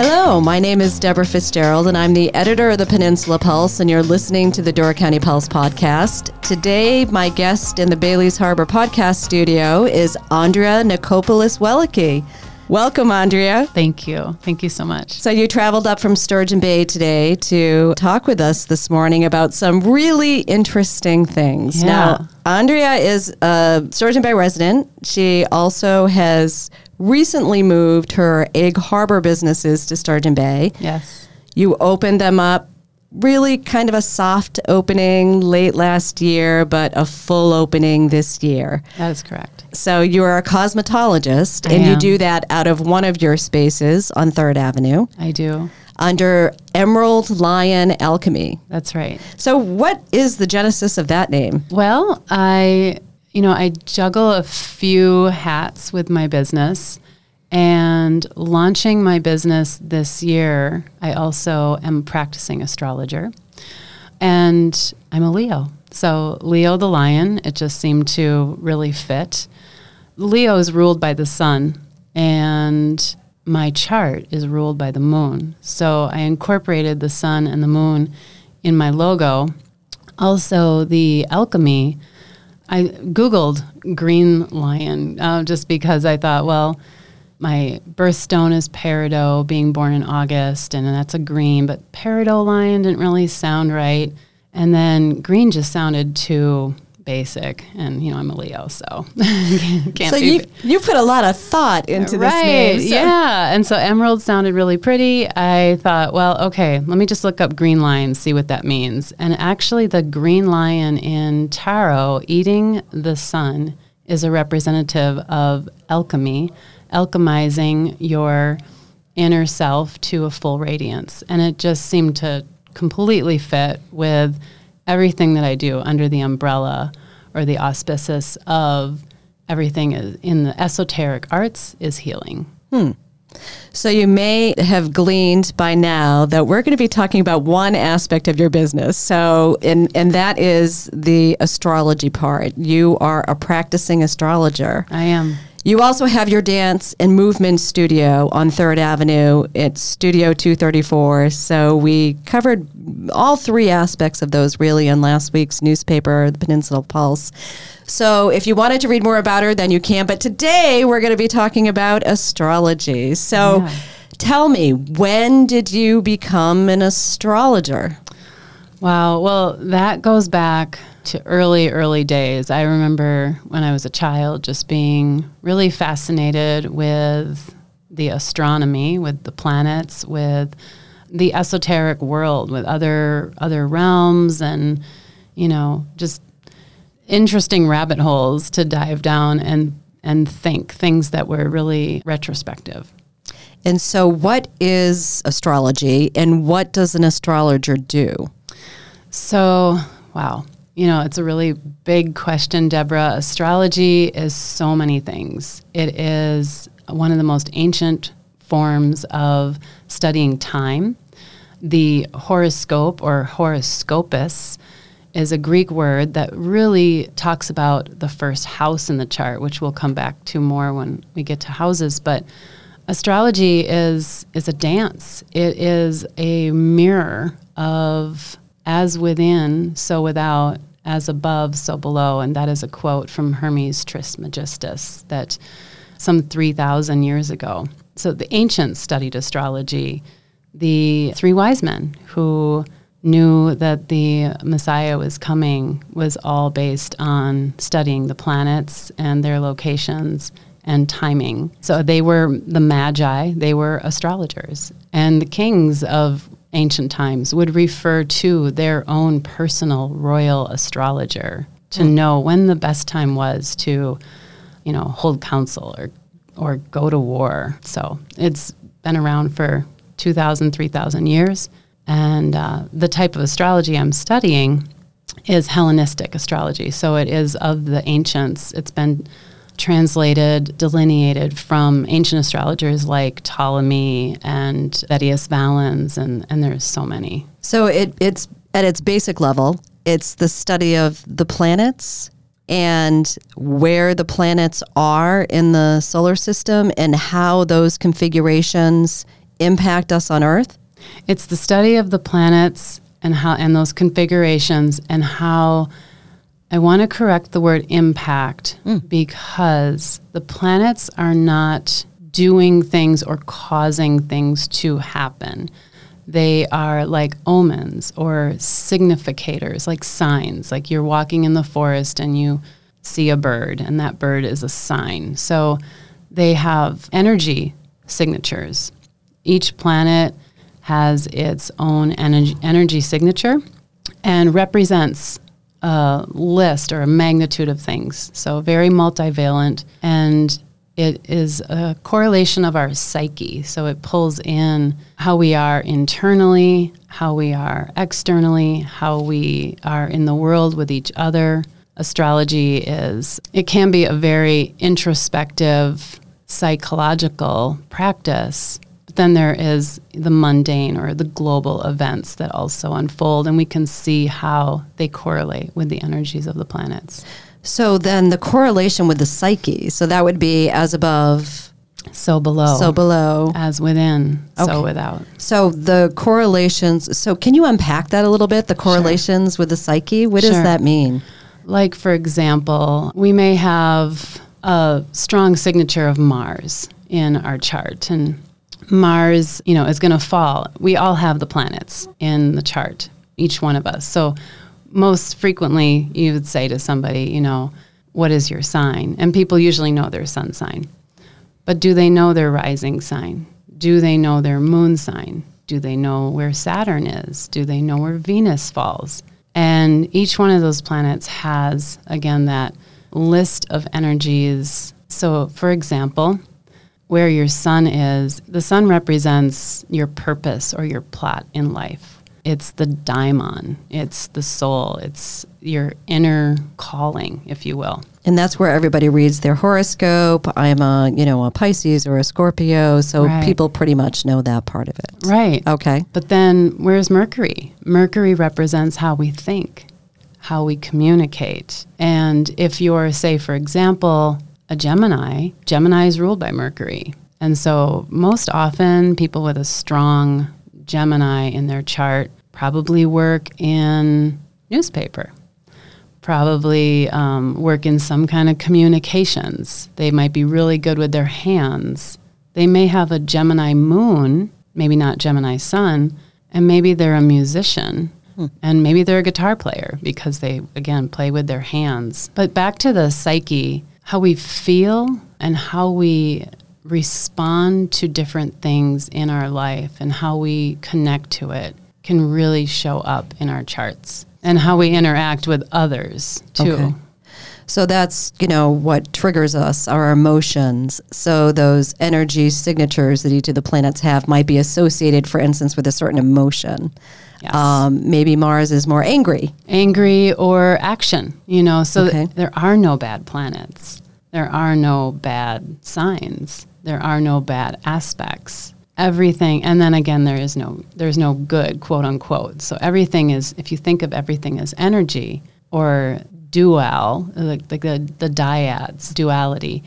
Hello, my name is Deborah Fitzgerald, and I'm the editor of the Peninsula Pulse, and you're listening to the Door County Pulse podcast. Today, my guest in the Bailey's Harbor podcast studio is Andrea Nikopoulos-Wellecki. Welcome, Andrea. Thank you. Thank you so much. So you traveled up from Sturgeon Bay today to talk with us this morning about some really interesting things. Yeah. Now, Andrea is a Sturgeon Bay resident. She also has recently moved her Egg Harbor businesses to Sturgeon Bay. Yes. You opened them up, really kind of a soft opening late last year, but a full opening this year. That is correct. So you are a cosmetologist, and you do that out of one of your spaces on 3rd Avenue. I do. Under Emerald Lion Alchemy. That's right. So what is the genesis of that name? Well, I juggle a few hats with my business, and launching my business this year, I also am a practicing astrologer, and I'm a Leo. So Leo the lion, it just seemed to really fit. Leo is ruled by the sun, and my chart is ruled by the moon. So I incorporated the sun and the moon in my logo. Also, the alchemy, I Googled green lion just because I thought, well, my birthstone is peridot, being born in August, and that's a green, but peridot lion didn't really sound right. And then green just sounded too basic, and, I'm a Leo, so can't. So you put a lot of thought into this name. So. Yeah, and so emerald sounded really pretty. I thought, well, okay, let me just look up green lion, see what that means. And actually, the green lion in tarot, eating the sun, is a representative of alchemy, alchemizing your inner self to a full radiance. And it just seemed to completely fit with everything that I do under the umbrella or the auspices of everything in the esoteric arts is healing. So you may have gleaned by now that we're going to be talking about one aspect of your business. So, and that is the astrology part. You are a practicing astrologer. I am. You also have your dance and movement studio on 3rd Avenue. It's Studio 234. So we covered all three aspects of those really in last week's newspaper, the Peninsula Pulse. So if you wanted to read more about her, then you can. But today we're going to be talking about astrology. So tell me, when did you become an astrologer? Wow. Well, that goes back to early days. I remember when I was a child just being really fascinated with the astronomy, with the planets, with the esoteric world, with other realms, and, just interesting rabbit holes to dive down and think things that were really retrospective. And so what is astrology, and what does an astrologer do? So, wow. It's a really big question, Deborah. Astrology is so many things. It is one of the most ancient forms of studying time. The horoscope or horoscopus is a Greek word that really talks about the first house in the chart, which we'll come back to more when we get to houses. But astrology is a dance. It is a mirror of as within, so without, as above, so below. And that is a quote from Hermes Trismegistus that some 3,000 years ago. So the ancients studied astrology. The three wise men who knew that the Messiah was coming was all based on studying the planets and their locations and timing. So they were the magi, they were astrologers. And the kings of ancient times would refer to their own personal royal astrologer to know when the best time was to, hold council or go to war. So it's been around for 2,000, 3,000 years. And the type of astrology I'm studying is Hellenistic astrology. So it is of the ancients. It's been translated, delineated from ancient astrologers like Ptolemy and Vettius Valens, and there's so many. So it's at its basic level, it's the study of the planets and where the planets are in the solar system and how those configurations impact us on Earth. It's the study of the planets and how, and those configurations, and how, I want to correct the word impact, because the planets are not doing things or causing things to happen. They are like omens or significators, like signs. Like you're walking in the forest and you see a bird, and that bird is a sign. So they have energy signatures. Each planet has its own energy signature and represents a list or a magnitude of things. So very multivalent, and it is a correlation of our psyche. So it pulls in how we are internally, how we are externally, how we are in the world with each other. Astrology is, it can be a very introspective, psychological practice. Then there is the mundane or the global events that also unfold, and we can see how they correlate with the energies of the planets. So then the correlation with the psyche, so that would be as above, so below. So below. As within, okay. So without. So the correlations, so can you unpack that a little bit, the correlations with the psyche? What does that mean? Like, for example, we may have a strong signature of Mars in our chart, and Mars, you know, is going to fall. We all have the planets in the chart, each one of us. So most frequently you would say to somebody, you know, what is your sign? And people usually know their sun sign. But do they know their rising sign? Do they know their moon sign? Do they know where Saturn is? Do they know where Venus falls? And each one of those planets has, again, that list of energies. So, for example, where your sun is, the sun represents your purpose or your plot in life. It's the daimon, it's the soul, it's your inner calling, if you will. And that's where everybody reads their horoscope. I'm a Pisces or a Scorpio, so people pretty much know that part of it. Right. Okay. But then where's Mercury? Mercury represents how we think, how we communicate. And if you're, say, for example, a Gemini, Gemini is ruled by Mercury. And so most often people with a strong Gemini in their chart probably work in newspaper, probably work in some kind of communications. They might be really good with their hands. They may have a Gemini moon, maybe not Gemini sun, and maybe they're a musician. And maybe they're a guitar player because they, again, play with their hands. But back to the psyche, how we feel and how we respond to different things in our life and how we connect to it can really show up in our charts, and how we interact with others too. Okay. So that's, you know, what triggers us, our emotions. So those energy signatures that each of the planets have might be associated, for instance, with a certain emotion. Yes. Maybe Mars is more angry or action, you know, so there are no bad planets. There are no bad signs. There are no bad aspects. Everything. And then again, there's no good, quote unquote. So everything is, if you think of everything as energy or dual, like the dyads, duality,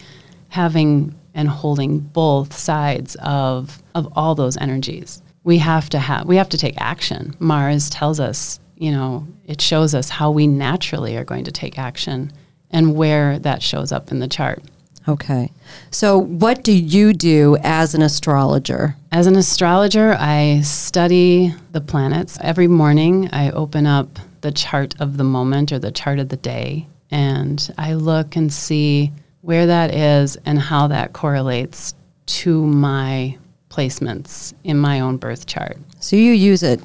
having and holding both sides of all those energies. We have to take action. Mars tells us, you know, it shows us how we naturally are going to take action and where that shows up in the chart. Okay. So what do you do as an astrologer? As an astrologer, I study the planets. Every morning I open up the chart of the moment or the chart of the day, and I look and see where that is and how that correlates to my placements in my own birth chart. So you use it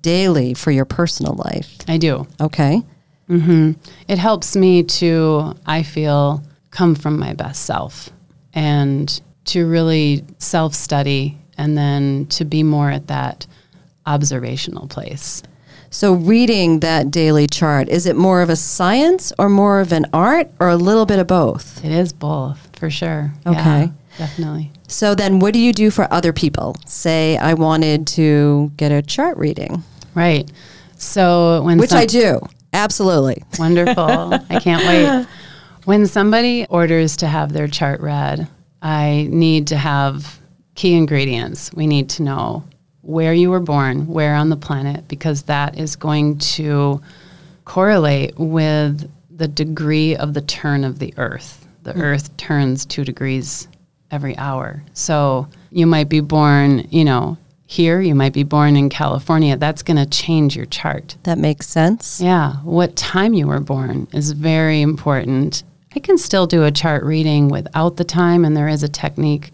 daily for your personal life? I do. Okay. Mm-hmm. It helps me to, I feel, come from my best self and to really self-study, and then to be more at that observational place. So reading that daily chart, is it more of a science or more of an art or a little bit of both? It is both, for sure. Okay. Yeah, definitely. So then what do you do for other people? Say I wanted to get a chart reading. Right. So when I do. Absolutely. Wonderful. I can't wait. When somebody orders to have their chart read, I need to have key ingredients. We need to know where you were born, where on the planet, because that is going to correlate with the degree of the turn of the Earth. The Earth turns 2 degrees every hour. So you might be born, here, you might be born in California. That's going to change your chart. That makes sense. Yeah. What time you were born is very important. I can still do a chart reading without the time, and there is a technique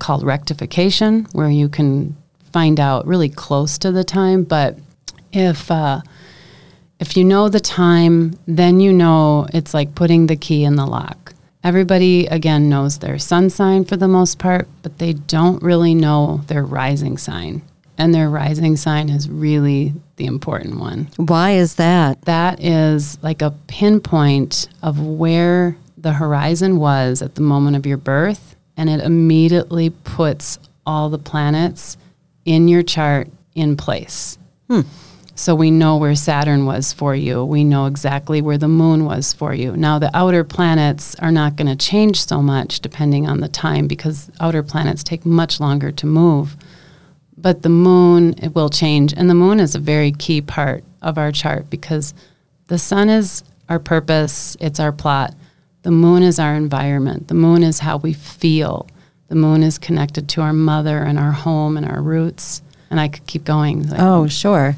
called rectification where you can find out really close to the time. But if you know the time, then you know it's like putting the key in the lock. Everybody, again, knows their sun sign for the most part, but they don't really know their rising sign. And their rising sign is really the important one. Why is that? That is like a pinpoint of where the horizon was at the moment of your birth, and it immediately puts all the planets in your chart in place. So we know where Saturn was for you. We know exactly where the moon was for you. Now, the outer planets are not going to change so much depending on the time because outer planets take much longer to move. But the moon, it will change. And the moon is a very key part of our chart because the sun is our purpose. It's our plot. The moon is our environment. The moon is how we feel. The moon is connected to our mother and our home and our roots. And I could keep going. Oh, sure.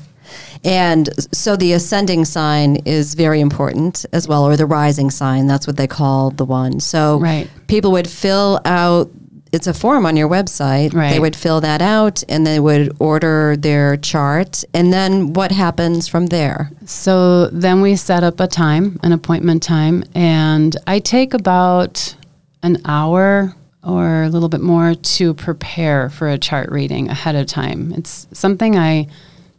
And so the ascending sign is very important as well, or the rising sign. That's what they call the one. So People would fill out, it's a form on your website. Right. They would fill that out and they would order their chart. And then what happens from there? So then we set up a time, an appointment time. And I take about an hour or a little bit more to prepare for a chart reading ahead of time. It's something I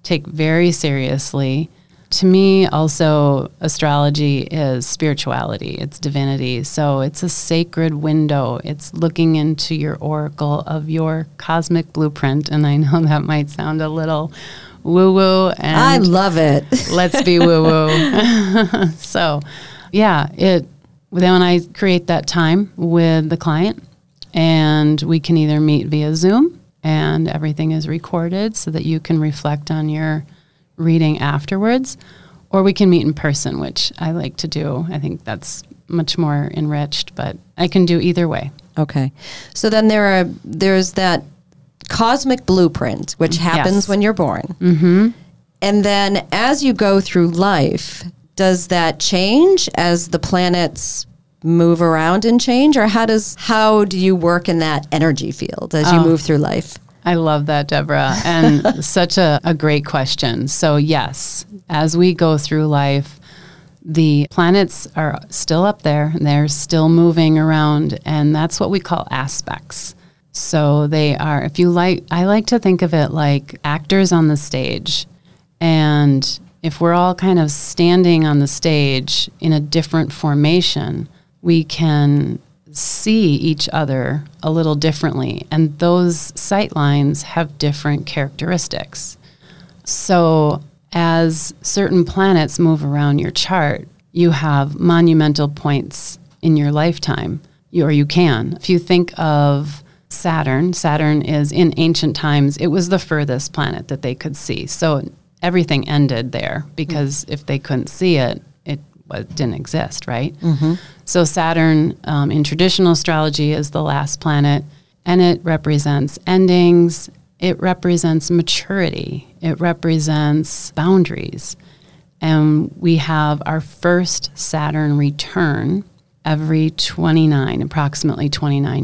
take very seriously. To me, also, astrology is spirituality. It's divinity. So it's a sacred window. It's looking into your oracle of your cosmic blueprint. And I know that might sound a little woo-woo. And I love it. Let's be woo-woo. So, yeah, then I create that time with the client, and we can either meet via Zoom, and everything is recorded so that you can reflect on your reading afterwards. Or we can meet in person, which I like to do. I think that's much more enriched, but I can do either way. Okay. So then there's that cosmic blueprint, which happens when you're born. Mm-hmm. And then as you go through life, does that change as the planets move around and change, or how do you work in that energy field as you move through life? I love that, Deborah, and such a great question. So yes, as we go through life, the planets are still up there, and they're still moving around, and that's what we call aspects. So they are, I like to think of it like actors on the stage, and if we're all kind of standing on the stage in a different formation, we can see each other a little differently. And those sight lines have different characteristics. So as certain planets move around your chart, you have monumental points in your lifetime, or you can. If you think of Saturn is, in ancient times, it was the furthest planet that they could see. So everything ended there because if they couldn't see it, it didn't exist, right? Mm-hmm. So Saturn, in traditional astrology, is the last planet, and it represents endings. It represents maturity. It represents boundaries. And we have our first Saturn return every 29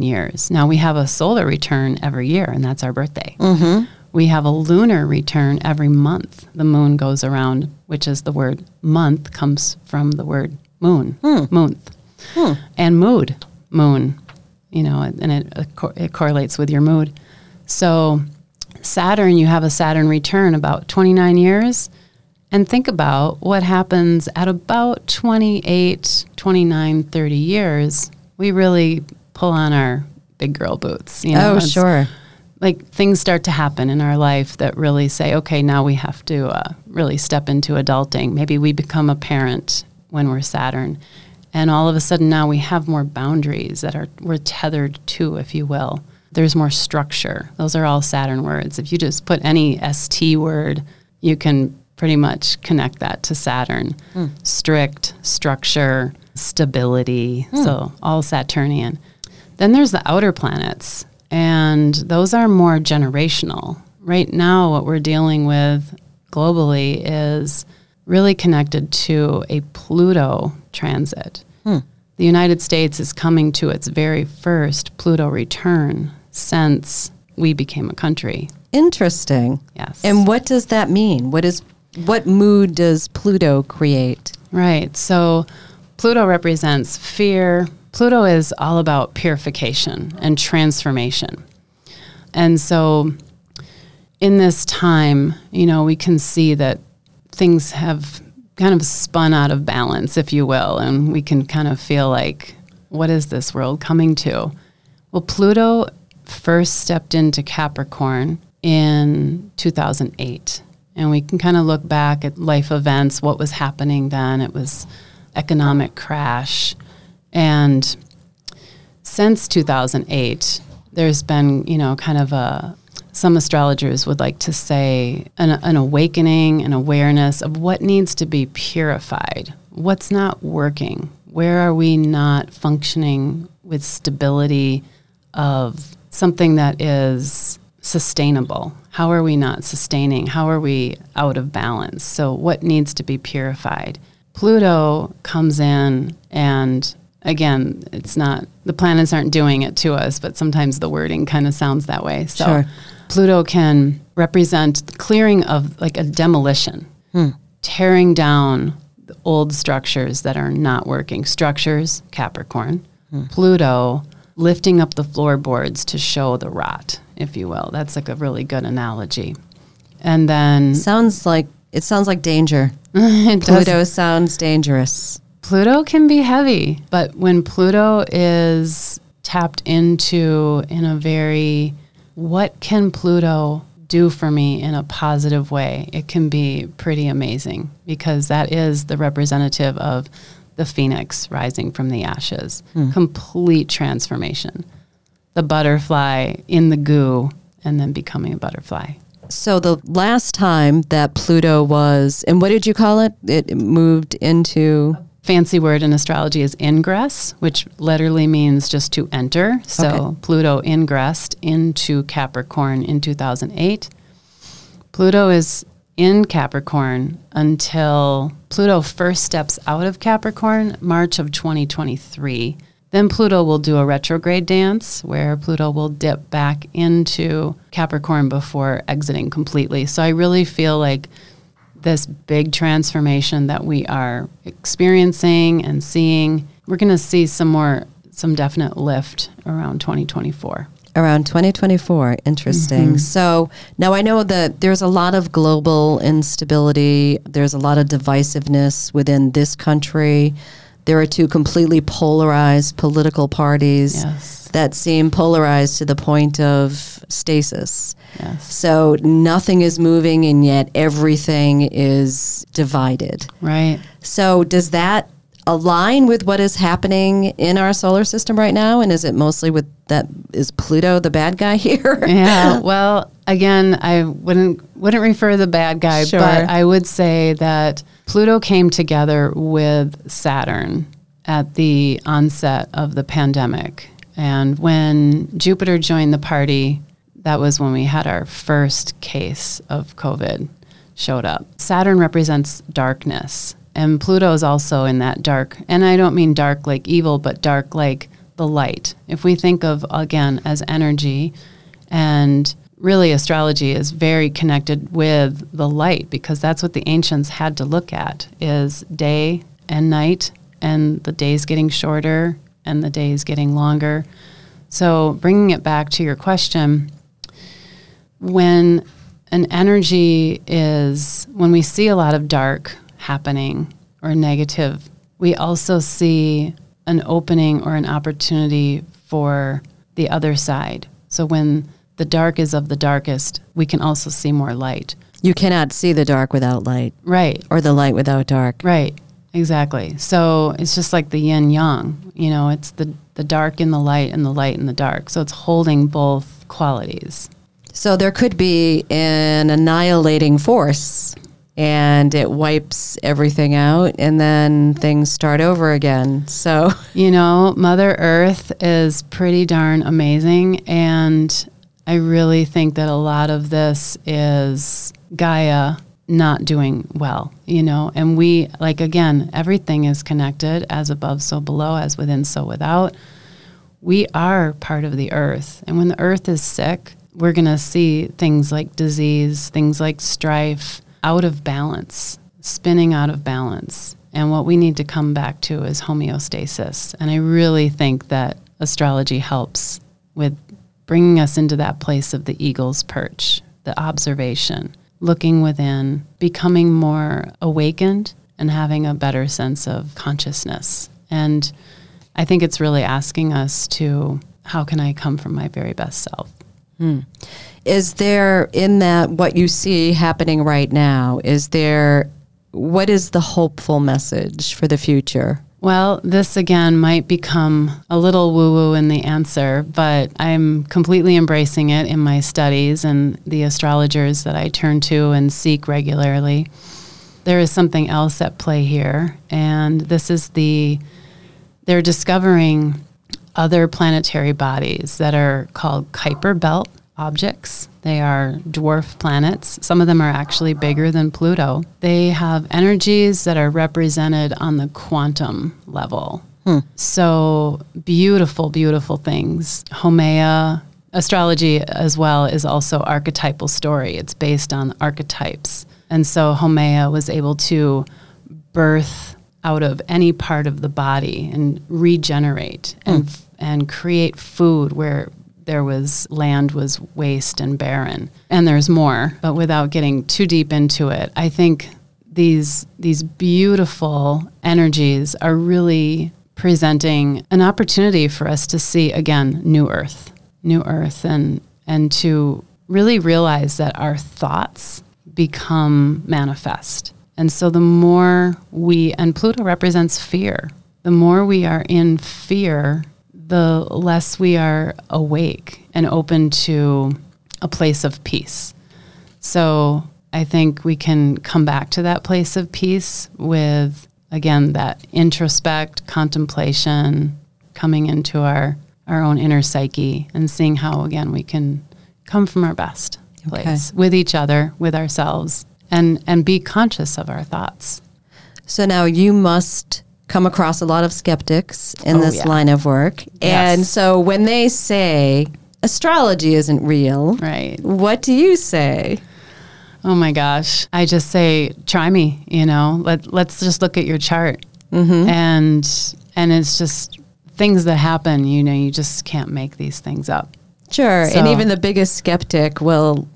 years. Now, we have a solar return every year, and that's our birthday. Mm-hmm. We have a lunar return every month. The moon goes around, which is the word month comes from the word moon, month, and mood, moon, and it correlates with your mood. So Saturn, you have a Saturn return about 29 years, and think about what happens at about 28, 29, 30 years, we really pull on our big girl boots. You know? Oh, sure. Like things start to happen in our life that really say, okay, now we have to really step into adulting. Maybe we become a parent when we're Saturn. And all of a sudden now we have more boundaries that we're tethered to, if you will. There's more structure. Those are all Saturn words. If you just put any ST word, you can pretty much connect that to Saturn. Mm. Strict, structure, stability. Mm. So all Saturnian. Then there's the outer planets, and those are more generational. Right now, what we're dealing with globally is really connected to a Pluto transit. Hmm. The United States is coming to its very first Pluto return since we became a country. Interesting. Yes. And what does that mean? What mood does Pluto create? Right. So Pluto represents fear. Pluto is all about purification and transformation. And so in this time, you know, we can see that things have kind of spun out of balance, if you will, and we can kind of feel like, what is this world coming to? Well, Pluto first stepped into Capricorn in 2008, and we can kind of look back at life events, what was happening then. It was economic crash. And since 2008, there's been, you know, kind of some astrologers would like to say an awakening, an awareness of what needs to be purified, what's not working, where are we not functioning with stability of something that is sustainable? How are we not sustaining? How are we out of balance? So what needs to be purified? Pluto comes in, and again, it's not, the planets aren't doing it to us, but sometimes the wording kind of sounds that way. So sure. Pluto can represent the clearing of like a demolition, tearing down the old structures that are not working. Structures, Capricorn, Pluto lifting up the floorboards to show the rot, if you will. That's like a really good analogy. And then It sounds like danger. Pluto sounds dangerous. Pluto can be heavy, but when Pluto is tapped into in a very, what can Pluto do for me in a positive way? It can be pretty amazing, because that is the representative of the phoenix rising from the ashes. Complete transformation. The butterfly in the goo and then becoming a butterfly. So the last time that Pluto was, and what did you call it? It moved into? Fancy word in astrology is ingress, which literally means just to enter. So okay. Pluto ingressed into Capricorn in 2008. Pluto is in Capricorn until Pluto first steps out of Capricorn, March of 2023. Then Pluto will do a retrograde dance where Pluto will dip back into Capricorn before exiting completely. So I really feel like this big transformation that we are experiencing and seeing, we're going to see some definite lift around 2024. Around 2024. Interesting. Mm-hmm. So now I know that there's a lot of global instability. There's a lot of divisiveness within this country. There are two completely polarized political parties that seem polarized to the point of stasis. Yes. So nothing is moving, and yet everything is divided. Right. So does that align with what is happening in our solar system right now? And is it mostly with that? Is Pluto the bad guy here? Yeah. Well, again, I wouldn't refer to the bad guy, but I would say that Pluto came together with Saturn at the onset of the pandemic. And when Jupiter joined the party, that was when we had our first case of COVID showed up. Saturn represents darkness, and Pluto is also in that dark. And I don't mean dark like evil, but dark like the light. If we think of, again, as energy, and really, astrology is very connected with the light, because that's what the ancients had to look at, is day and night, and the days getting shorter and the days getting longer. So bringing it back to your question, when an energy is when we see a lot of dark happening or negative, we also see an opening or an opportunity for the other side. So when the dark is of the darkest, we can also see more light. You cannot see the dark without light. Right. Or the light without dark. Right. Exactly. So it's just like the yin yang, you know, it's the dark in the light and the light in the dark. So it's holding both qualities. So there could be an annihilating force and it wipes everything out and then things start over again. So, you know, Mother Earth is pretty darn amazing. And I really think that a lot of this is Gaia not doing well, you know, and we, like, again, everything is connected, as above, so below, as within, so without. We are part of the earth. And when the earth is sick, we're going to see things like disease, things like strife, out of balance, spinning out of balance. And what we need to come back to is homeostasis. And I really think that astrology helps with bringing us into that place of the eagle's perch, the observation, looking within, becoming more awakened, and having a better sense of consciousness. And I think it's really asking us to, how can I come from my very best self? Hmm. Is there, in that, what you see happening right now, is there, what is the hopeful message for the future? Well, this again might become a little woo-woo in the answer, but I'm completely embracing it in my studies and the astrologers that I turn to and seek regularly. There is something else at play here, and this is they're discovering other planetary bodies that are called Kuiper belt objects. They are dwarf planets. Some of them are actually bigger than Pluto. They have energies that are represented on the quantum level. Hmm. So beautiful, beautiful things. Haumea, astrology as well, is also archetypal story. It's based on archetypes. And so Haumea was able to birth out of any part of the body and regenerate and create food where land was waste and barren. And there's more, but without getting too deep into it, I think these beautiful energies are really presenting an opportunity for us to see, again, new earth, and to really realize that our thoughts become manifest. And so the more and Pluto represents fear, the more we are in fear, the less we are awake and open to a place of peace. So I think we can come back to that place of peace with, again, that introspect, contemplation, coming into our own inner psyche and seeing how, again, we can come from our best place with each other, with ourselves, and be conscious of our thoughts. So now you must come across a lot of skeptics in this line of work. Yes. And so when they say astrology isn't real, right? What do you say? Oh my gosh. I just say, try me, you know, let's just look at your chart. Mm-hmm. And it's just things that happen, you know, you just can't make these things up. Sure. So, and even the biggest skeptic will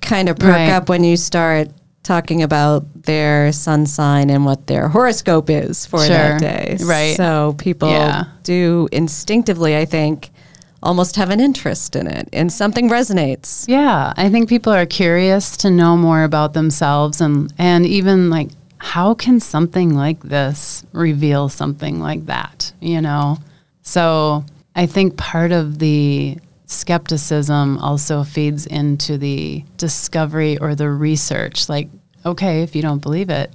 kind of perk up when you start talking about their sun sign and what their horoscope is for that day. Right. So people do instinctively, I think, almost have an interest in it, and something resonates. Yeah. I think people are curious to know more about themselves and even like, how can something like this reveal something like that, you know? So I think part of the skepticism also feeds into the discovery or the research. Like, okay, if you don't believe it,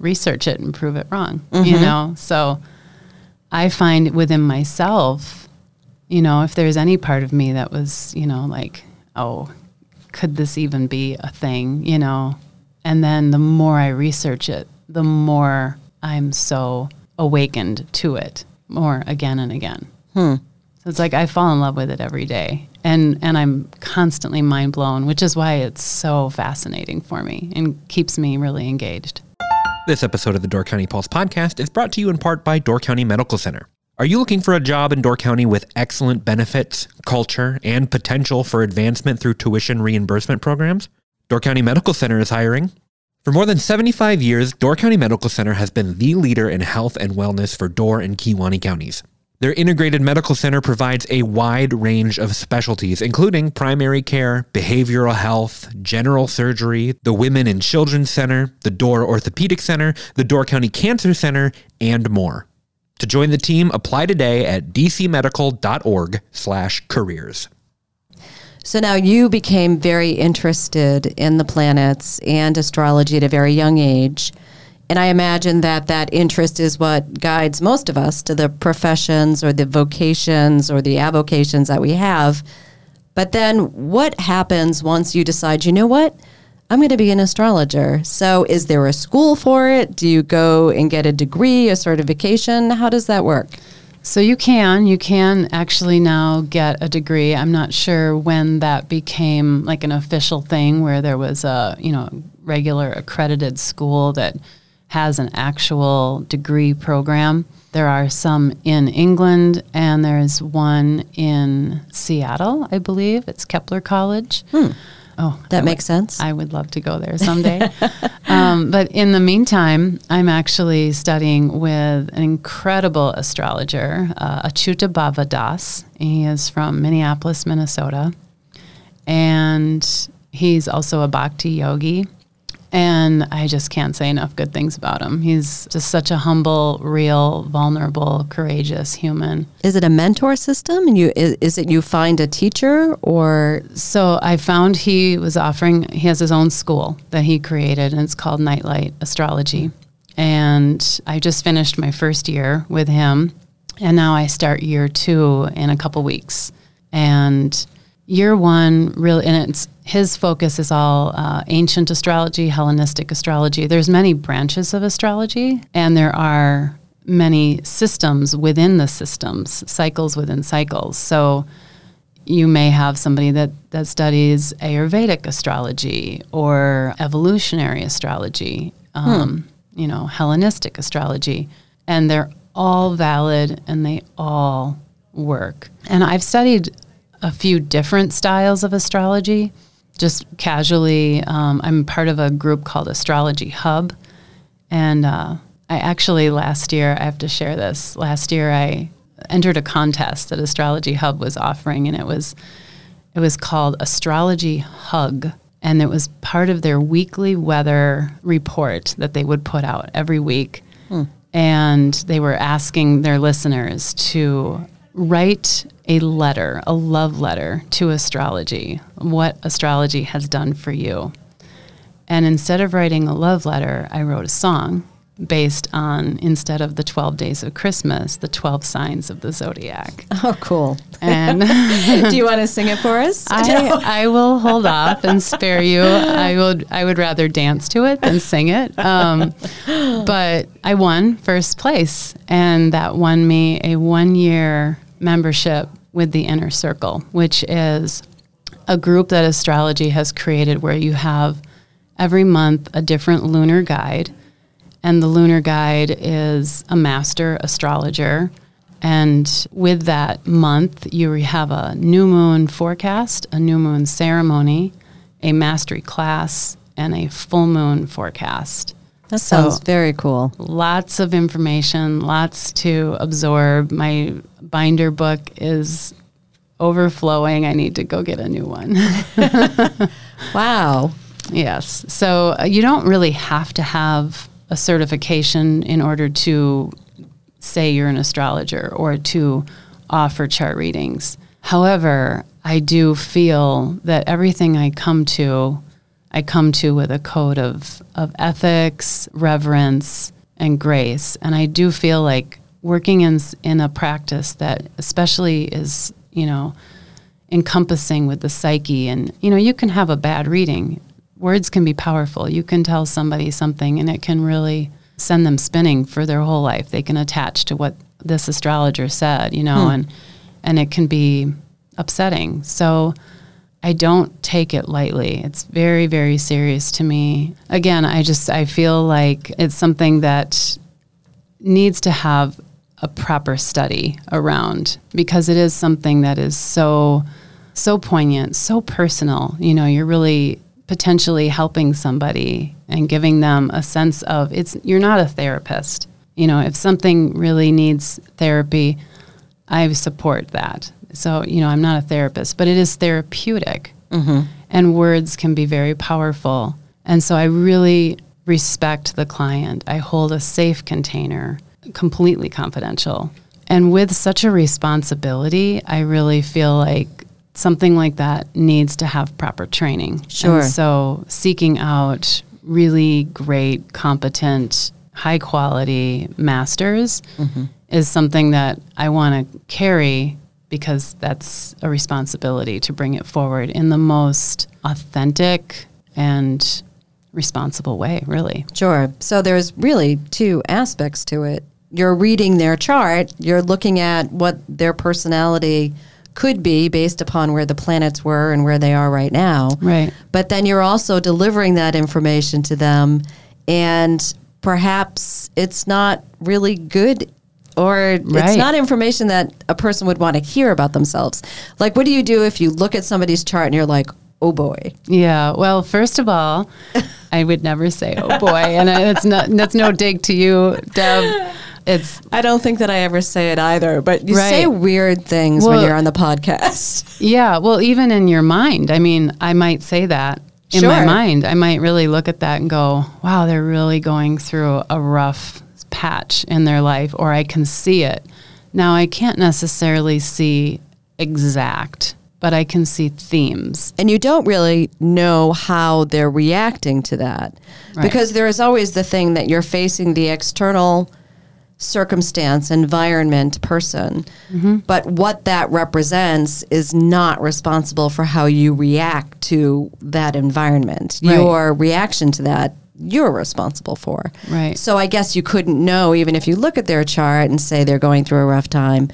research it and prove it wrong, mm-hmm. you know? So I find within myself, you know, if there's any part of me that was, you know, like, oh, could this even be a thing, you know? And then the more I research it, the more I'm so awakened to it, more again and again. Hmm. So it's like I fall in love with it every day, and I'm constantly mind blown, which is why it's so fascinating for me and keeps me really engaged. This episode of the Door County Pulse podcast is brought to you in part by Door County Medical Center. Are you looking for a job in Door County with excellent benefits, culture, and potential for advancement through tuition reimbursement programs? Door County Medical Center is hiring. For more than 75 years, Door County Medical Center has been the leader in health and wellness for Door and Kewaunee counties. Their integrated medical center provides a wide range of specialties, including primary care, behavioral health, general surgery, the Women and Children's Center, the Door Orthopedic Center, the Door County Cancer Center, and more. To join the team, apply today at dcmedical.org/careers. So now you became very interested in the planets and astrology at a very young age. And I imagine that that interest is what guides most of us to the professions or the vocations or the avocations that we have. But then what happens once you decide, you know what, I'm going to be an astrologer? So is there a school for it? Do you go and get a degree, a certification? How does that work? So you can actually now get a degree. I'm not sure when that became like an official thing where there was a, regular accredited school that has an actual degree program. There are some in England and there's one in Seattle, I believe. It's Kepler College. Oh, that makes sense. I would love to go there someday. But in the meantime, I'm actually studying with an incredible astrologer, Achuta Bhavadas. He is from Minneapolis, Minnesota. And he's also a bhakti yogi. And I just can't say enough good things about him. He's just such a humble, real, vulnerable, courageous human. Is it a mentor system? And is it you find a teacher or? So I found he has his own school that he created, and it's called Nightlight Astrology. And I just finished my first year with him, and now I start year two in a couple weeks. And year one, really, and his focus is all ancient astrology, Hellenistic astrology. There's many branches of astrology, and there are many systems within the systems, cycles within cycles. So you may have somebody that studies Ayurvedic astrology or evolutionary astrology, Hellenistic astrology. And they're all valid, and they all work. And I've studied a few different styles of astrology, just casually. I'm part of a group called Astrology Hub. And Last year I entered a contest that Astrology Hub was offering, and it was called Astrology Hug. And it was part of their weekly weather report that they would put out every week. And they were asking their listeners to write a love letter to astrology, what astrology has done for you. And instead of writing a love letter, I wrote a song based on, instead of the 12 days of Christmas, the 12 signs of the zodiac. Oh, cool. And do you want to sing it for us? I will hold off and spare you. I would rather dance to it than sing it. But I won first place, and that won me a 1-year membership with the Inner Circle, which is a group that astrology has created where you have every month a different lunar guide. And the lunar guide is a master astrologer. And with that month, you have a new moon forecast, a new moon ceremony, a mastery class, and a full moon forecast. That sounds very cool. Lots of information, lots to absorb. My binder book is overflowing. I need to go get a new one. Wow. Yes. So you don't really have to have a certification in order to say you're an astrologer or to offer chart readings. However, I do feel that everything I come to with a code of ethics, reverence, and grace. And I do feel like working in a practice that especially is, encompassing with the psyche. And, you can have a bad reading. Words can be powerful. You can tell somebody something, and it can really send them spinning for their whole life. They can attach to what this astrologer said, and it can be upsetting. So I don't take it lightly. It's very, very serious to me. Again, I feel like it's something that needs to have a proper study around, because it is something that is so, so poignant, so personal. You're really potentially helping somebody and giving them a sense of you're not a therapist. You know, if something really needs therapy, I support that. So, you know, I'm not a therapist, but it is therapeutic. Mm-hmm. And words can be very powerful. And so I really respect the client. I hold a safe container, completely confidential. And with such a responsibility, I really feel like something like that needs to have proper training. Sure. And so seeking out really great, competent, high-quality masters mm-hmm. is something that I want to carry because that's a responsibility to bring it forward in the most authentic and responsible way, really. Sure. So there's really two aspects to it. You're reading their chart. You're looking at what their personality could be based upon where the planets were and where they are right now. Right. But then you're also delivering that information to them, and perhaps it's not really good or right. It's not information that a person would want to hear about themselves. Like, what do you do if you look at somebody's chart and you're like, oh boy? Yeah, well, first of all, I would never say, oh boy. And that's no dig to you, Deb. I don't think that I ever say it either, but you right. say weird things when you're on the podcast. Yeah, well, even in your mind. I mean, I might say that. In sure. my mind, I might really look at that and go, wow, they're really going through a rough patch in their life, or I can see it. Now, I can't necessarily see exact, but I can see themes. And you don't really know how they're reacting to that. Right. Because there is always the thing that you're facing the external circumstance, environment, person. Mm-hmm. But what that represents is not responsible for how you react to that environment. Right. Your reaction to that, you're responsible for. Right. So I guess you couldn't know, even if you look at their chart and say they're going through a rough time,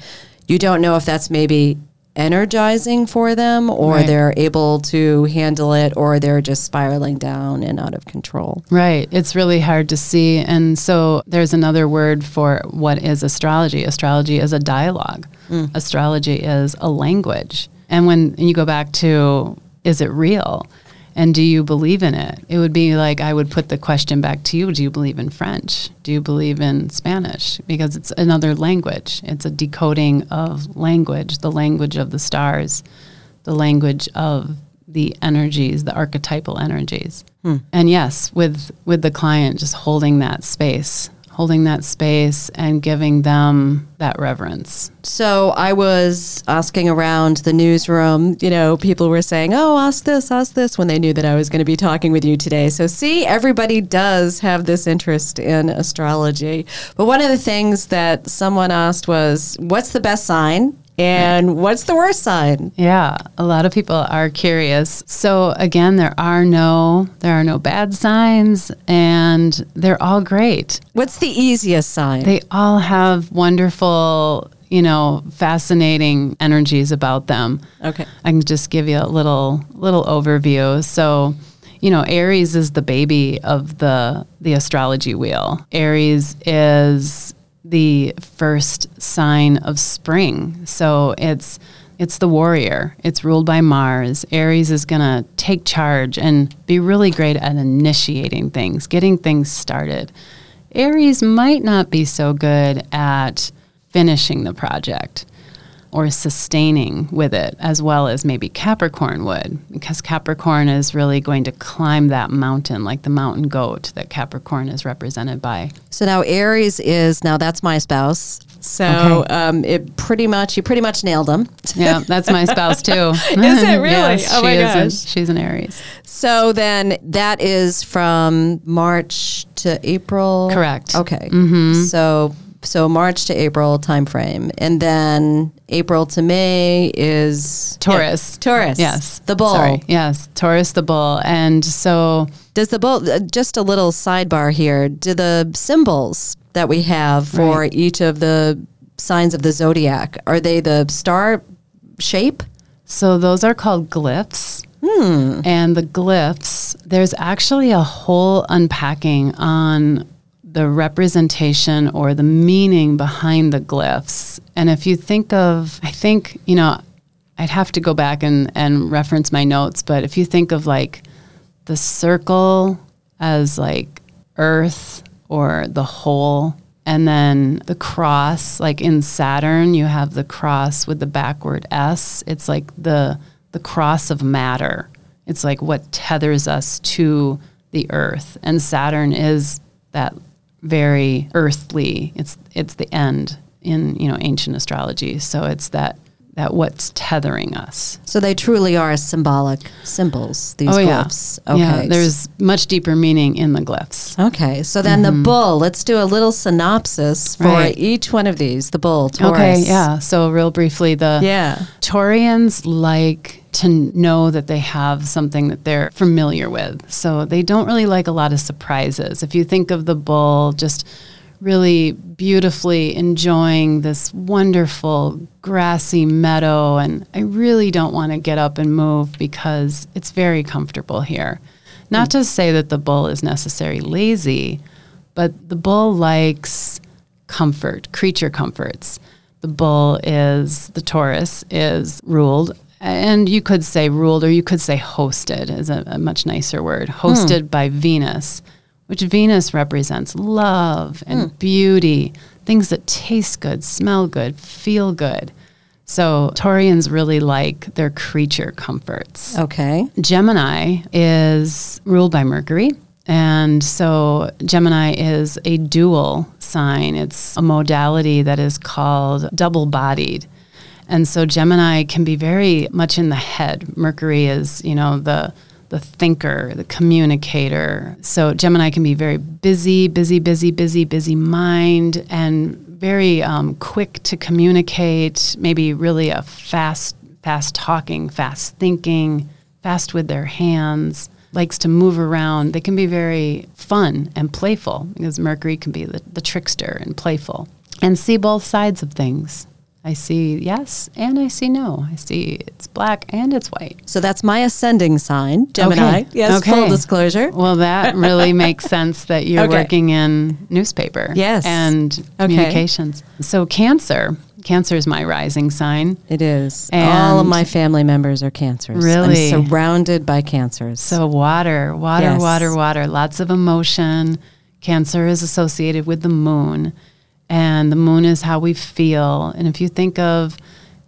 you don't know if that's maybe energizing for them, or right. they're able to handle it, or they're just spiraling down and out of control. Right. It's really hard to see. And so there's another word for what is astrology. Astrology is a dialogue. Mm. Astrology is a language. And when you go back to, is it real? And do you believe in it? It would be like, I would put the question back to you. Do you believe in French? Do you believe in Spanish? Because it's another language. It's a decoding of language, the language of the stars, the language of the energies, the archetypal energies. Hmm. And yes, with the client, just holding that space and giving them that reverence. So I was asking around the newsroom, you know, people were saying, oh, ask this, when they knew that I was going to be talking with you today. So see, everybody does have this interest in astrology. But one of the things that someone asked was, what's the best sign? And what's the worst sign? Yeah, a lot of people are curious. So again, there are no bad signs, and they're all great. What's the easiest sign? They all have wonderful, you know, fascinating energies about them. Okay. I can just give you a little overview. So, you know, Aries is the baby of the astrology wheel. Aries is the first sign of spring. So it's the warrior. It's ruled by Mars. Aries is going to take charge and be really great at initiating things, getting things started. Aries might not be so good at finishing the project or sustaining with it, as well as maybe Capricorn would, because Capricorn is really going to climb that mountain, like the mountain goat that Capricorn is represented by. So now Aries is, now that's my spouse. So okay. You pretty much nailed him. Yeah, that's my spouse too. Is it really? Yes, oh my gosh. She's an Aries. So then that is from March to April? Correct. Okay. Mm-hmm. So March to April time frame. And then April to May is Taurus. Yeah, Taurus. Yes. The bull. Sorry. Yes. Taurus, the bull. And so does the bull, just a little sidebar here, do the symbols that we have for right. each of the signs of the zodiac, are they the star shape? So those are called glyphs. Hmm. And the glyphs, there's actually a whole unpacking on the representation or the meaning behind the glyphs. And if you think of, I think, you know, I'd have to go back and reference my notes, but if you think of like the circle as like earth or the whole. And then the cross, like in Saturn, you have the cross with the backward S. It's like the cross of matter. It's like what tethers us to the earth. And Saturn is that very earthly. It's the end in, you know, ancient astrology. So it's that what's tethering us. So they truly are symbolic symbols, these glyphs. Yeah. Okay. Yeah, there's much deeper meaning in the glyphs. Okay, so then the bull, let's do a little synopsis for each one of these, the bull, Taurus. Okay, yeah, so real briefly, the Taurians like to know that they have something that they're familiar with. So they don't really like a lot of surprises. If you think of the bull, just really beautifully enjoying this wonderful grassy meadow, and I really don't want to get up and move because it's very comfortable here. Not to say that the bull is necessarily lazy, but the bull likes comfort, creature comforts. The bull is, the Taurus is ruled, and you could say ruled or you could say hosted is a much nicer word, hosted by Venus, which Venus represents love and beauty, things that taste good, smell good, feel good. So Taurians really like their creature comforts. Okay. Gemini is ruled by Mercury. And so Gemini is a dual sign. It's a modality that is called double-bodied. And so Gemini can be very much in the head. Mercury is, you know, the thinker, the communicator. So Gemini can be very busy mind, and very quick to communicate, maybe really a fast talking, fast thinking, fast with their hands, likes to move around. They can be very fun and playful, because Mercury can be the trickster and playful. And see both sides of things. I see yes and I see no. I see it's black and it's white. So that's my ascending sign, Gemini. Okay. Yes, okay. Full disclosure. Well, that really makes sense that you're working in newspaper and communications. So Cancer. Cancer is my rising sign. It is. And all of my family members are Cancers. Really? I'm surrounded by Cancers. So water. Lots of emotion. Cancer is associated with the moon. And the moon is how we feel. And if you think of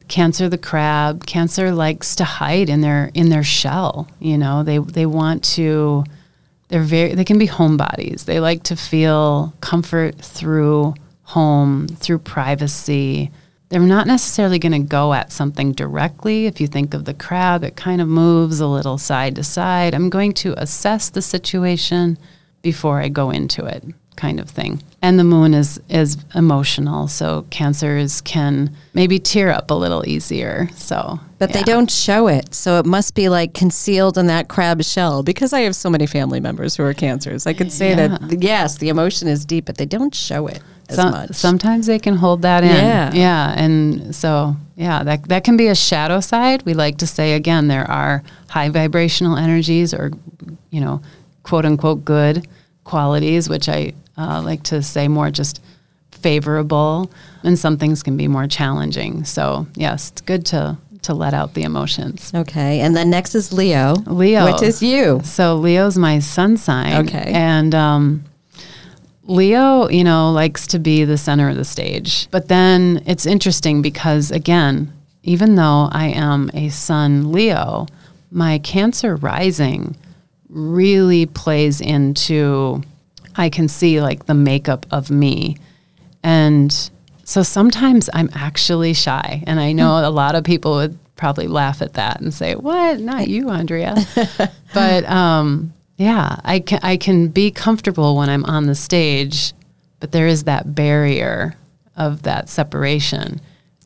Cancer, the crab, Cancer likes to hide in their shell. You know, they want to. They can be homebodies. They like to feel comfort through home, through privacy. They're not necessarily going to go at something directly. If you think of the crab, it kind of moves a little side to side. I'm going to assess the situation before I go into it, kind of thing. And the moon is emotional, so Cancers can maybe tear up a little easier. But they don't show it, so it must be like concealed in that crab shell, because I have so many family members who are Cancers. I could say that, yes, the emotion is deep, but they don't show it as much. Sometimes they can hold that in. Yeah, and so, that can be a shadow side. We like to say, again, there are high vibrational energies or, you know, quote-unquote good qualities, which I like to say more just favorable, and some things can be more challenging. So yes, it's good to let out the emotions. Okay, and then next is Leo. Leo. Which is you. So Leo's my sun sign. Okay. And Leo, you know, likes to be the center of the stage. But then it's interesting because, again, even though I am a sun Leo, my Cancer rising really plays into... I can see like the makeup of me. And so sometimes I'm actually shy. And I know a lot of people would probably laugh at that and say, what? Not you, Andrea. But I can be comfortable when I'm on the stage, but there is that barrier of that separation.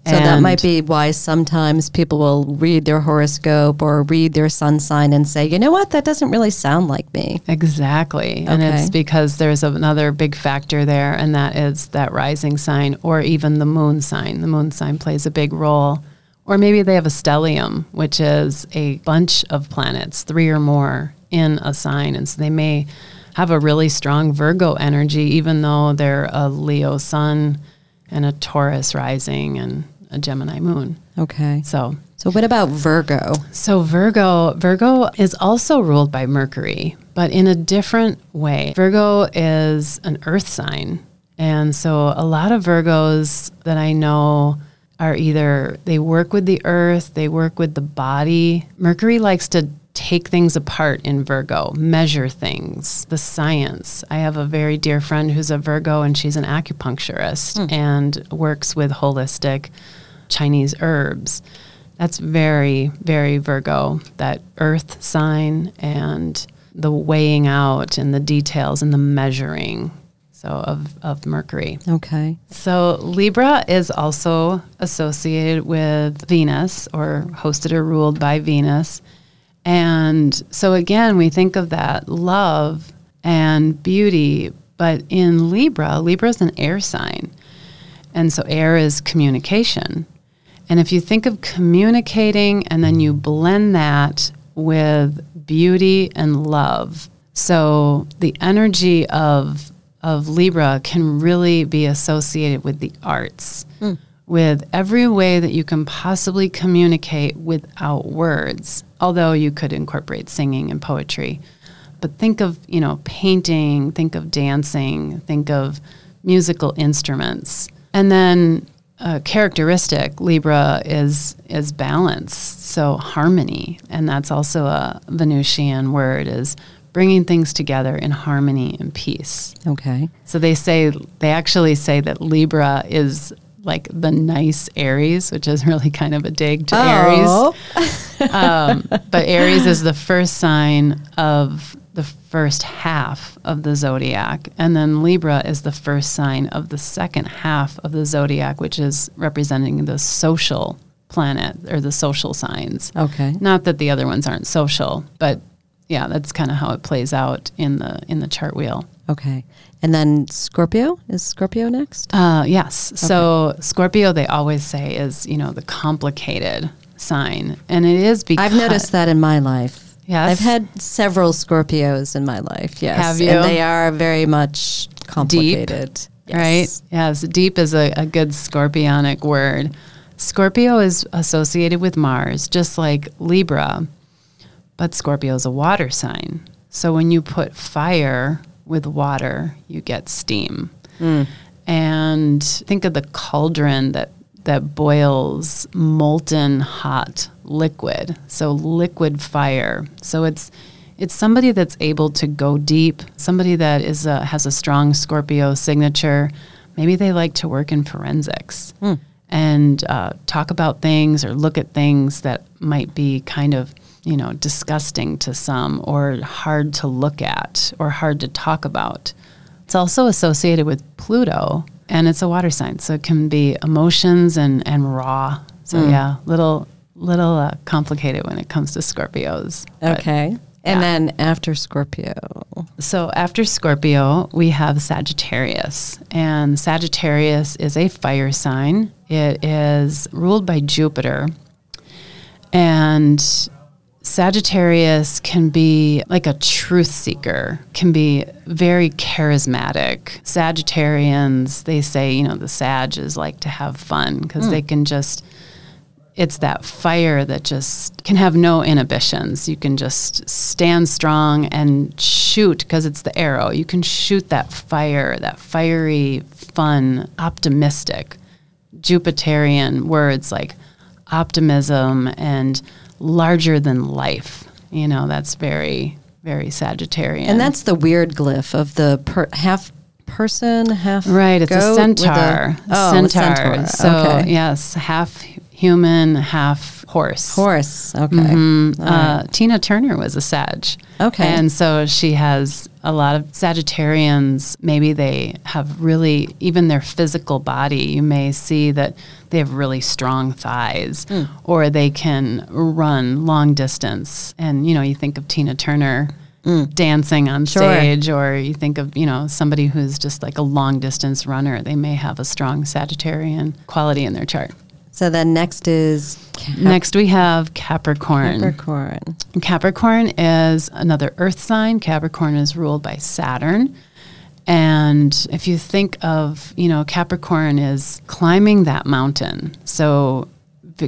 So that might be why sometimes people will read their horoscope or read their sun sign and say, you know what, that doesn't really sound like me. Exactly. Okay. And it's because there's another big factor there, and that is that rising sign or even the moon sign. The moon sign plays a big role. Or maybe they have a stellium, which is a bunch of planets, three or more in a sign. And so they may have a really strong Virgo energy, even though they're a Leo sun and a Taurus rising and a Gemini moon. Okay. So So what about Virgo? So Virgo is also ruled by Mercury, but in a different way. Virgo is an earth sign. And so a lot of Virgos that I know are either they work with the earth, they work with the body. Mercury likes to take things apart in Virgo, measure things, the science. I have a very dear friend who's a Virgo, and she's an acupuncturist and works with holistic Chinese herbs. That's very, very Virgo, that earth sign and the weighing out and the details and the measuring. Of Mercury. Okay. So Libra is also associated with Venus, or hosted or ruled by Venus. And so again, we think of that love and beauty, but in Libra is an air sign. And so air is communication. And if you think of communicating and then you blend that with beauty and love, so the energy of Libra can really be associated with the arts, with every way that you can possibly communicate without words, although you could incorporate singing and poetry. But think of, painting, think of dancing, think of musical instruments. And then a characteristic, Libra is balance, so harmony. And that's also a Venusian word, is bringing things together in harmony and peace. Okay. So they actually say that Libra is like the nice Aries, which is really kind of a dig to Aries. But Aries is the first sign of the first half of the zodiac. And then Libra is the first sign of the second half of the zodiac, which is representing the social planet or the social signs. Okay. Not that the other ones aren't social, but yeah, that's kind of how it plays out in the chart wheel. Okay. And then Scorpio? Is Scorpio next? Yes. Okay. So Scorpio, they always say, is, the complicated sign. And it is because... I've noticed that in my life. Yes. I've had several Scorpios in my life, yes. Have you? And they are very much complicated. Deep, yes. Right? Yes. Deep is a good Scorpionic word. Scorpio is associated with Mars, just like Libra. But Scorpio is a water sign. So when you put fire with water, you get steam. Mm. And think of the cauldron that boils molten hot liquid. So liquid fire. So it's somebody that's able to go deep, somebody that has a strong Scorpio signature. Maybe they like to work in forensics and talk about things or look at things that might be kind of disgusting to some, or hard to look at, or hard to talk about. It's also associated with Pluto, and it's a water sign, so it can be emotions and raw. So little complicated when it comes to Scorpios. Okay. But, and then after Scorpio. So after Scorpio, we have Sagittarius, and Sagittarius is a fire sign. It is ruled by Jupiter, and Sagittarius can be like a truth seeker, can be very charismatic. Sagittarians, they say, the Sag is like to have fun because they can just, it's that fire that just can have no inhibitions. You can just stand strong and shoot, because it's the arrow. You can shoot that fire, that fiery, fun, optimistic. Jupiterian words like optimism and larger than life. That's very, very Sagittarian. And that's the weird glyph of the half person, half right, it's a centaur. Centaur. So, okay. Yes, half human, half horse. Okay. Mm-hmm. Right. Tina Turner was a Sag. Okay. And so she has a lot of Sagittarians, maybe they have really, even their physical body, you may see that they have really strong thighs or they can run long distance. And, you think of Tina Turner dancing on stage, or you think of, somebody who's just like a long distance runner. They may have a strong Sagittarian quality in their chart. So then next is... Next we have Capricorn. Capricorn is another earth sign. Capricorn is ruled by Saturn. And if you think of, Capricorn is climbing that mountain. So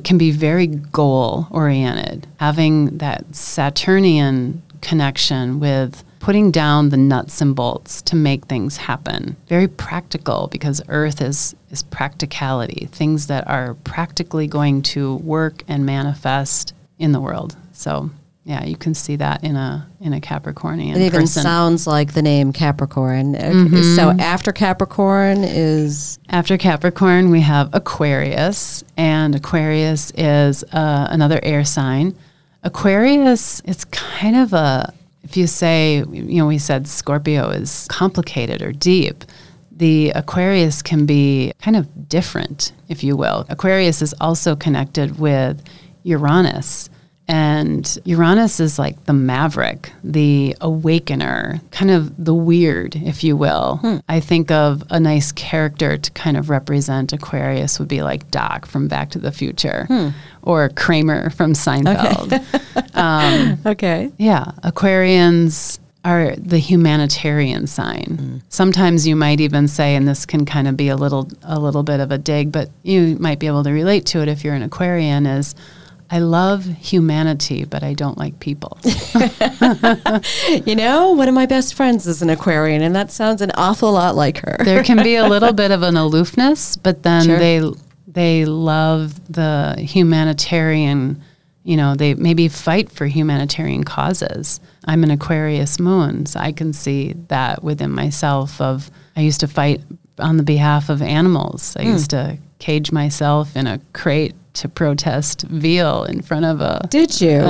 can be very goal-oriented. Having that Saturnian connection with putting down the nuts and bolts to make things happen. Very practical, because Earth is practicality, things that are practically going to work and manifest in the world. So, yeah, you can see that in a Capricornian person. It even sounds like the name Capricorn. Mm-hmm. So after Capricorn is? After Capricorn, we have Aquarius, and Aquarius is another air sign. Aquarius, it's kind of a, if you say, we said Scorpio is complicated or deep, the Aquarius can be kind of different, if you will. Aquarius is also connected with Uranus, and Uranus is like the maverick, the awakener, kind of the weird, if you will. I think of a nice character to kind of represent Aquarius would be like Doc from Back to the Future. Or Kramer from Seinfeld. Okay. Okay. Yeah. Aquarians are the humanitarian sign. Sometimes you might even say, and this can kind of be a little bit of a dig, but you might be able to relate to it if you're an Aquarian, is I love humanity, but I don't like people. One of my best friends is an Aquarian, and that sounds an awful lot like her. There can be a little bit of an aloofness, but then they love the humanitarian, they maybe fight for humanitarian causes. I'm an Aquarius moon, so I can see that within myself of, I used to fight on the behalf of animals. I used to cage myself in a crate to protest veal in front of an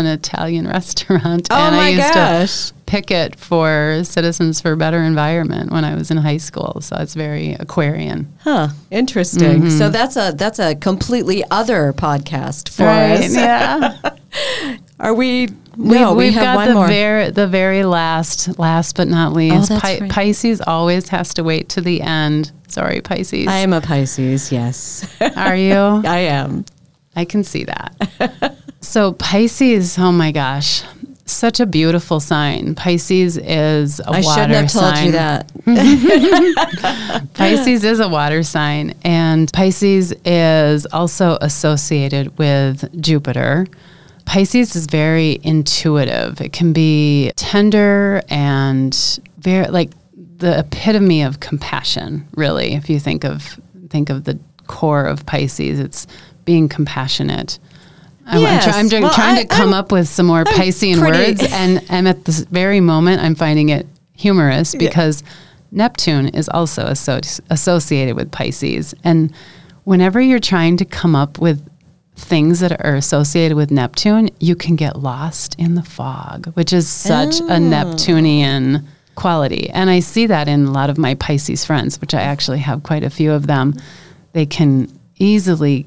Italian restaurant. And I used to picket for Citizens for Better Environment when I was in high school. So it's very Aquarian. Huh. Interesting. Mm-hmm. So that's a completely other podcast for us. Yeah. Are we? No, we've have got one more. The very last but not least. Pisces always has to wait to the end. Sorry, Pisces. I am a Pisces. Yes. Are you? I am. I can see that. So Pisces, oh my gosh, such a beautiful sign. Pisces is a water sign. I shouldn't have told you that. Pisces is a water sign, and Pisces is also associated with Jupiter. Pisces is very intuitive. It can be tender and very like the epitome of compassion, really. If you think of the core of Pisces, it's being compassionate. Yes. I'm trying to come up with some more Piscean words, and I'm at this very moment, I'm finding it humorous because Neptune is also associated with Pisces. And whenever you're trying to come up with things that are associated with Neptune, you can get lost in the fog, which is such a Neptunian quality. And I see that in a lot of my Pisces friends, which I actually have quite a few of them. They can easily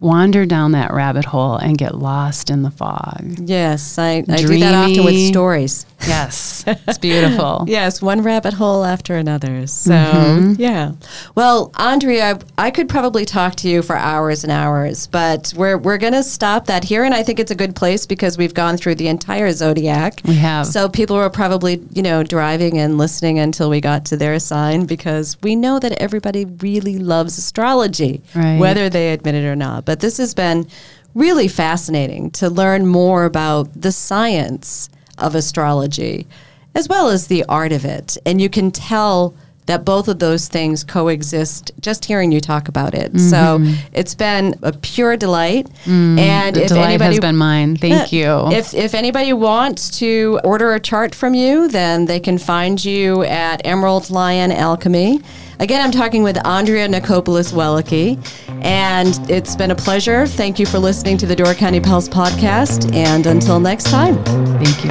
wander down that rabbit hole and get lost in the fog. Yes, I do that often with stories. Yes, it's beautiful. Yes, one rabbit hole after another. So, yeah. Well, Andrea, I could probably talk to you for hours and hours, but we're going to stop that here, and I think it's a good place because we've gone through the entire zodiac. We have. So people were probably, driving and listening until we got to their sign, because we know that everybody really loves astrology, whether they admit it or not. But this has been really fascinating to learn more about the science of astrology, as well as the art of it. And you can tell that both of those things coexist just hearing you talk about it. Mm-hmm. So it's been a pure delight. And the delight has been mine. Thank you. If anybody wants to order a chart from you, then they can find you at Emerald Lion Alchemy. Again, I'm talking with Andrea Nikopoulos-Wellecki, and it's been a pleasure. Thank you for listening to the Door County Pulse podcast, and until next time. Thank you.